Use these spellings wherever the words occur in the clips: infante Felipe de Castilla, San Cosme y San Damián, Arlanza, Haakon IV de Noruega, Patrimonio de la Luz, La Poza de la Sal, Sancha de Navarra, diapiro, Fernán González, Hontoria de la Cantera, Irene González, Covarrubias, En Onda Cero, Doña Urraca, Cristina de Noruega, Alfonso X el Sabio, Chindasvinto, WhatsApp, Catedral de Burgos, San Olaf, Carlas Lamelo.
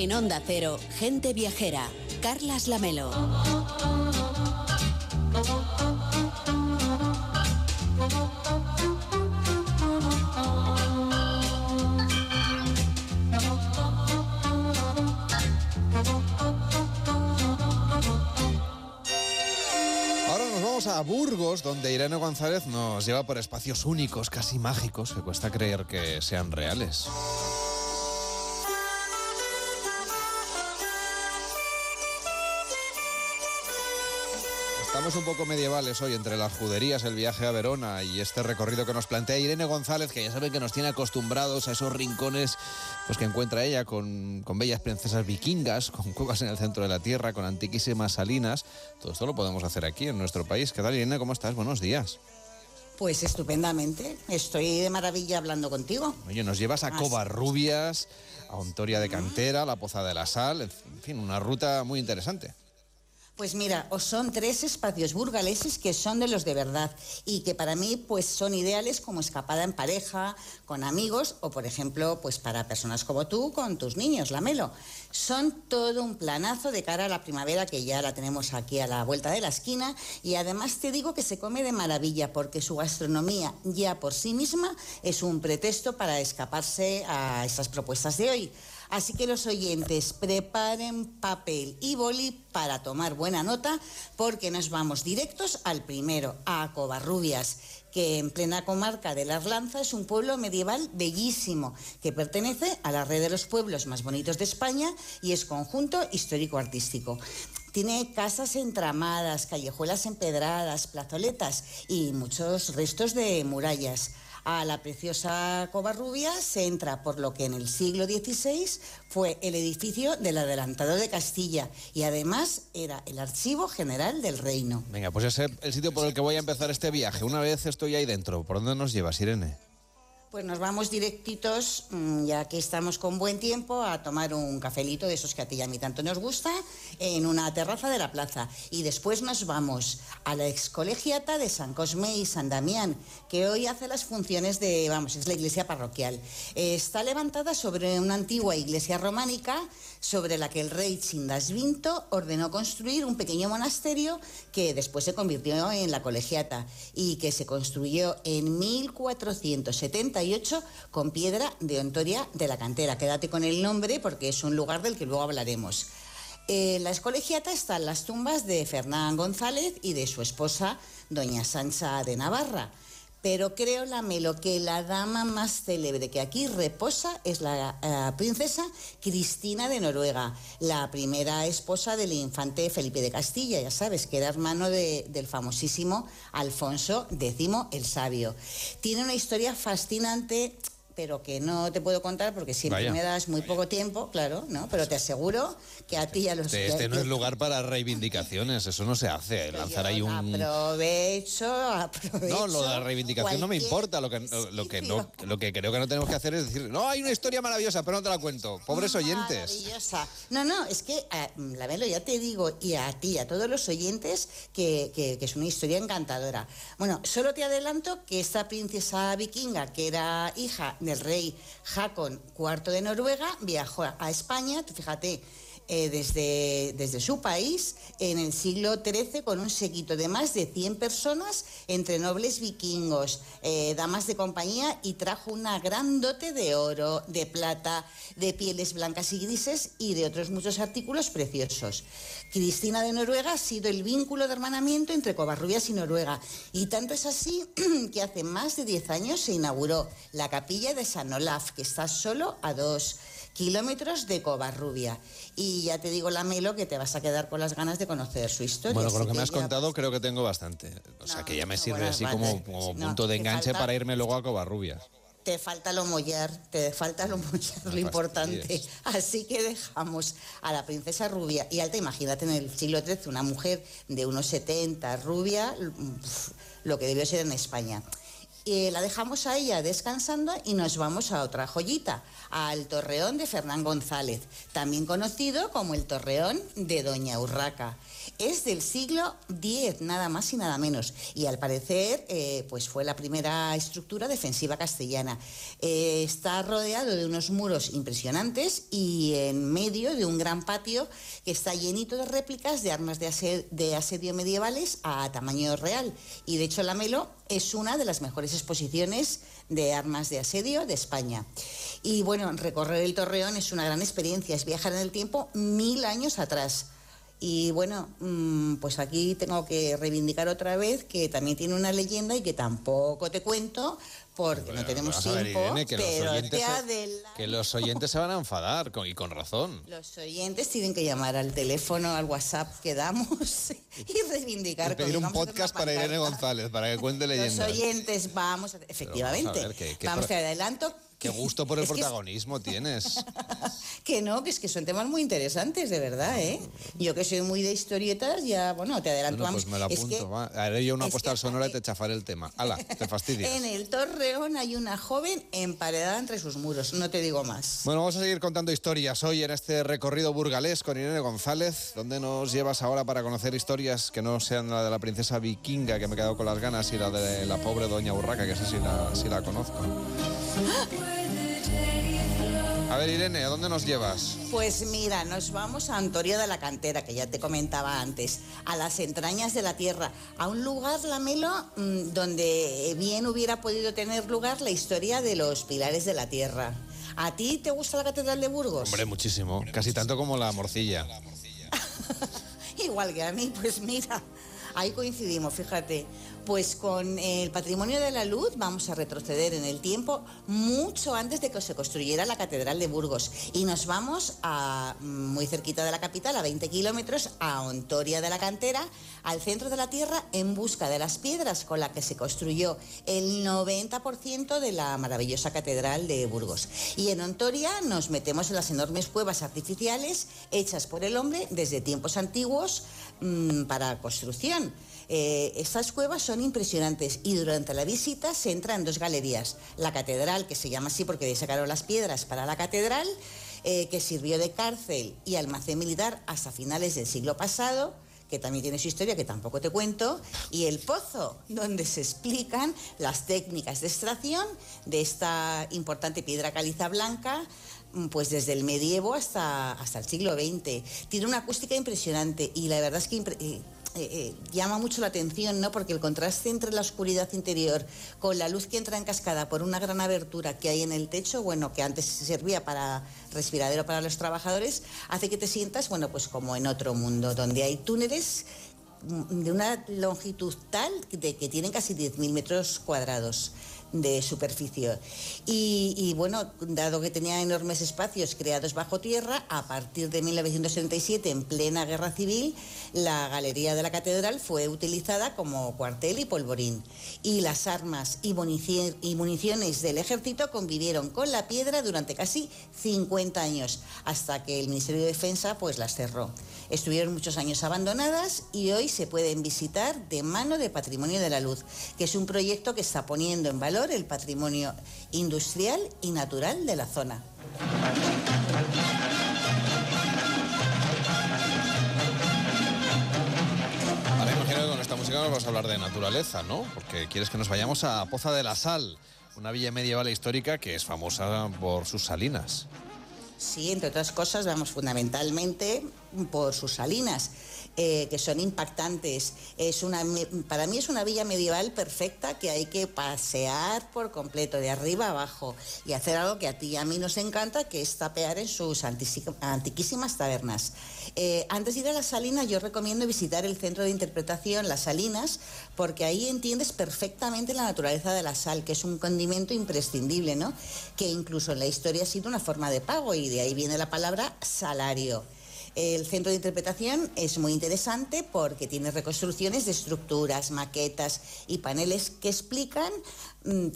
En Onda Cero, Gente Viajera, Carlas Lamelo. A Burgos, donde Irene González nos lleva por espacios únicos, casi mágicos, que cuesta creer que sean reales. Estamos un poco medievales hoy, entre las juderías, el viaje a Verona y este recorrido que nos plantea Irene González, que ya saben que nos tiene acostumbrados a esos rincones pues que encuentra ella con bellas princesas vikingas, con cuevas en el centro de la tierra, con antiquísimas salinas. Todo esto lo podemos hacer aquí, en nuestro país. ¿Qué tal, Irene? ¿Cómo estás? Buenos días. Pues estupendamente. Estoy de maravilla hablando contigo. Oye, nos llevas a Covarrubias, a Hontoria de Cantera, La Poza de la Sal, en fin, una ruta muy interesante. Pues mira, os son tres espacios burgaleses que son de los de verdad y que para mí pues son ideales como escapada en pareja, con amigos o, por ejemplo, pues para personas como tú con tus niños, Lamelo. Son todo un planazo de cara a la primavera, que ya la tenemos aquí a la vuelta de la esquina, y además te digo que se come de maravilla porque su gastronomía ya por sí misma es un pretexto para escaparse a esas propuestas de hoy. Así que los oyentes preparen papel y boli para tomar buena nota, porque nos vamos directos al primero, a Covarrubias, que en plena comarca de la Arlanza es un pueblo medieval bellísimo que pertenece a la red de los pueblos más bonitos de España y es conjunto histórico-artístico. Tiene casas entramadas, callejuelas empedradas, plazoletas y muchos restos de murallas. A la preciosa Covarrubias se entra por lo que en el siglo XVI fue el edificio del adelantado de Castilla y además era el archivo general del reino. Venga, pues ese es el sitio por el que voy a empezar este viaje. Una vez estoy ahí dentro, ¿por dónde nos llevas, Irene? Pues nos vamos directitos, ya que estamos con buen tiempo, a tomar un cafelito de esos que a ti y a mí tanto nos gusta, en una terraza de la plaza. Y después nos vamos a la excolegiata de San Cosme y San Damián, que hoy hace las funciones de, vamos, es la iglesia parroquial. Está levantada sobre una antigua iglesia románica, sobre la que el rey Chindasvinto ordenó construir un pequeño monasterio que después se convirtió en la colegiata y que se construyó en 1470. Con piedra de Hontoria de la Cantera. Quédate con el nombre porque es un lugar del que luego hablaremos. En la excolegiata están las tumbas de Fernán González y de su esposa, doña Sancha de Navarra. Pero creo, Lamelo, que la dama más célebre que aquí reposa es la princesa Cristina de Noruega, la primera esposa del infante Felipe de Castilla, ya sabes, que era hermano del famosísimo Alfonso X el Sabio. Tiene una historia fascinante, pero que no te puedo contar porque siempre me das muy poco tiempo, claro, ¿no? Pero te aseguro que a ti ya lo sé. Este no es lugar para reivindicaciones, eso no se hace, lanzar ahí un... Aprovecho... No, lo de la reivindicación no me importa, lo que creo que no tenemos que hacer es decir, no, hay una historia maravillosa, pero no te la cuento, pobres oyentes. Maravillosa. No, es que, Lamelo, ya te digo, y a ti, a todos los oyentes, que es una historia encantadora. Bueno, solo te adelanto que esta princesa vikinga, que era hija del rey Haakon IV de Noruega, viajó a España, fíjate, desde su país en el siglo XIII con un séquito de más de 100 personas entre nobles vikingos, damas de compañía, y trajo una gran dote de oro, de plata, de pieles blancas y grises y de otros muchos artículos preciosos. Cristina de Noruega ha sido el vínculo de hermanamiento entre Covarrubias y Noruega, y tanto es así que hace más de 10 años se inauguró la capilla de San Olaf, que está solo a 2 kilómetros de Covarrubias. Y ya te digo, Lamelo, que te vas a quedar con las ganas de conocer su historia. Bueno, con lo que me has contado, creo que tengo bastante. O sea, que ya me sirve así como punto de enganche para irme luego a Covarrubias. Te falta lo mollar, lo importante. Así que dejamos a la princesa rubia y alta. Imagínate, en el siglo XIII, una mujer de unos 70, rubia, lo que debió ser en España. La dejamos a ella descansando y nos vamos a otra joyita, al torreón de Fernán González, también conocido como el torreón de Doña Urraca. Es del siglo X, nada más y nada menos, y al parecer pues fue la primera estructura defensiva castellana. Está rodeado de unos muros impresionantes y en medio de un gran patio que está llenito de réplicas de armas de asedio medievales a tamaño real, y de hecho Lamelo es una de las mejores exposiciones de armas de asedio de España. Y bueno, recorrer el torreón es una gran experiencia, es viajar en el tiempo 1000 años atrás. Y bueno, pues aquí tengo que reivindicar otra vez que también tiene una leyenda y que tampoco te cuento porque bueno, no tenemos tiempo, Irene, que los oyentes se van a enfadar, y con razón. Los oyentes tienen que llamar al teléfono, al WhatsApp que damos y reivindicar. Y pedir un podcast para Irene González, para que cuente leyendas. Los oyentes, vamos a... Efectivamente, vamos a ver, vamos a adelanto. Qué gusto por el protagonismo tienes. Que no, que es que son temas muy interesantes, de verdad, ¿eh? Yo que soy muy de historietas, ya, bueno, te adelanto. Bueno, pues me lo apunto, haré yo una apuesta al sonora y te chafaré el tema. Ala, te fastidias. En el torreón hay una joven emparedada entre sus muros, no te digo más. Bueno, vamos a seguir contando historias hoy en este recorrido burgalés con Irene González. ¿Dónde nos llevas ahora para conocer historias que no sean la de la princesa vikinga, que me he quedado con las ganas, y la de la pobre Doña Urraca, que sé si la conozco? A ver, Irene, ¿a dónde nos llevas? Pues mira, nos vamos a Hontoria de la Cantera, que ya te comentaba antes, a las entrañas de la tierra, a un lugar, Lamelo, donde bien hubiera podido tener lugar la historia de los pilares de la tierra. ¿A ti te gusta la Catedral de Burgos? Hombre, muchísimo, casi tanto como la morcilla. Igual que a mí, pues mira, ahí coincidimos, fíjate. Pues con el Patrimonio de la Luz vamos a retroceder en el tiempo mucho antes de que se construyera la Catedral de Burgos, y nos vamos a muy cerquita de la capital, a 20 kilómetros, a Hontoria de la Cantera, al centro de la tierra, en busca de las piedras con las que se construyó el 90% de la maravillosa Catedral de Burgos. Y en Hontoria nos metemos en las enormes cuevas artificiales hechas por el hombre desde tiempos antiguos para construcción. Estas cuevas son impresionantes y durante la visita se entra en 2 galerías. La catedral, que se llama así porque le sacaron las piedras para la catedral, que sirvió de cárcel y almacén militar hasta finales del siglo pasado, que también tiene su historia, que tampoco te cuento, y el pozo, donde se explican las técnicas de extracción de esta importante piedra caliza blanca, pues desde el medievo hasta el siglo XX. Tiene una acústica impresionante y la verdad es que llama mucho la atención, ¿no? Porque el contraste entre la oscuridad interior con la luz que entra en cascada por una gran abertura que hay en el techo, bueno, que antes servía para respiradero para los trabajadores, hace que te sientas, bueno, pues como en otro mundo, donde hay túneles de una longitud tal de que tienen casi 10.000 metros cuadrados de superficie. Y bueno, dado que tenía enormes espacios creados bajo tierra, a partir de 1977, en plena guerra civil, la galería de la catedral fue utilizada como cuartel y polvorín, y las armas y municiones del ejército convivieron con la piedra durante casi 50 años, hasta que el Ministerio de Defensa pues las cerró. Estuvieron muchos años abandonadas y hoy se pueden visitar de mano de Patrimonio de la Luz, que es un proyecto que está poniendo en valor el patrimonio industrial y natural de la zona. Ahora imagino que con esta música nos vas a hablar de naturaleza, ¿no? Porque quieres que nos vayamos a Poza de la Sal, una villa medieval histórica que es famosa por sus salinas. Sí, entre otras cosas, vamos, fundamentalmente por sus salinas, que son impactantes. Para mí es una villa medieval perfecta, que hay que pasear por completo, de arriba abajo, y hacer algo que a ti y a mí nos encanta, que es tapear en sus antiquísimas tabernas. Antes de ir a las salinas, yo recomiendo visitar el Centro de Interpretación Las Salinas, porque ahí entiendes perfectamente la naturaleza de la sal, que es un condimento imprescindible, ¿no? Que incluso en la historia ha sido una forma de pago, y de ahí viene la palabra salario. El centro de interpretación es muy interesante porque tiene reconstrucciones de estructuras, maquetas y paneles que explican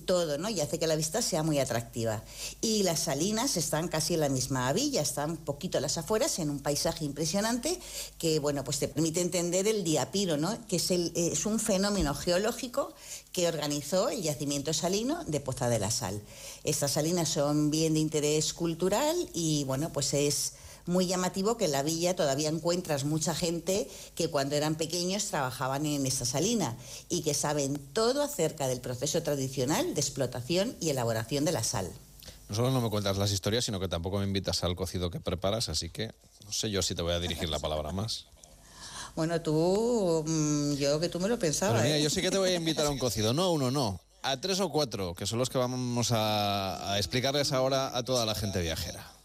todo, ¿no? Y hace que la vista sea muy atractiva. Y las salinas están casi en la misma villa, están un poquito a las afueras, en un paisaje impresionante que, bueno, pues te permite entender el diapiro, ¿no? Que es un fenómeno geológico que organizó el yacimiento salino de Poza de la Sal. Estas salinas son bien de interés cultural y, bueno, pues es muy llamativo que en la villa todavía encuentras mucha gente que cuando eran pequeños trabajaban en esta salina y que saben todo acerca del proceso tradicional de explotación y elaboración de la sal. No solo no me cuentas las historias, sino que tampoco me invitas al cocido que preparas, así que no sé yo si te voy a dirigir la palabra más. Bueno, yo que tú me lo pensabas. Pero mira, yo sí que te voy a invitar a un cocido, no a uno, no. A tres o cuatro, que son los que vamos a explicarles ahora a toda la gente viajera.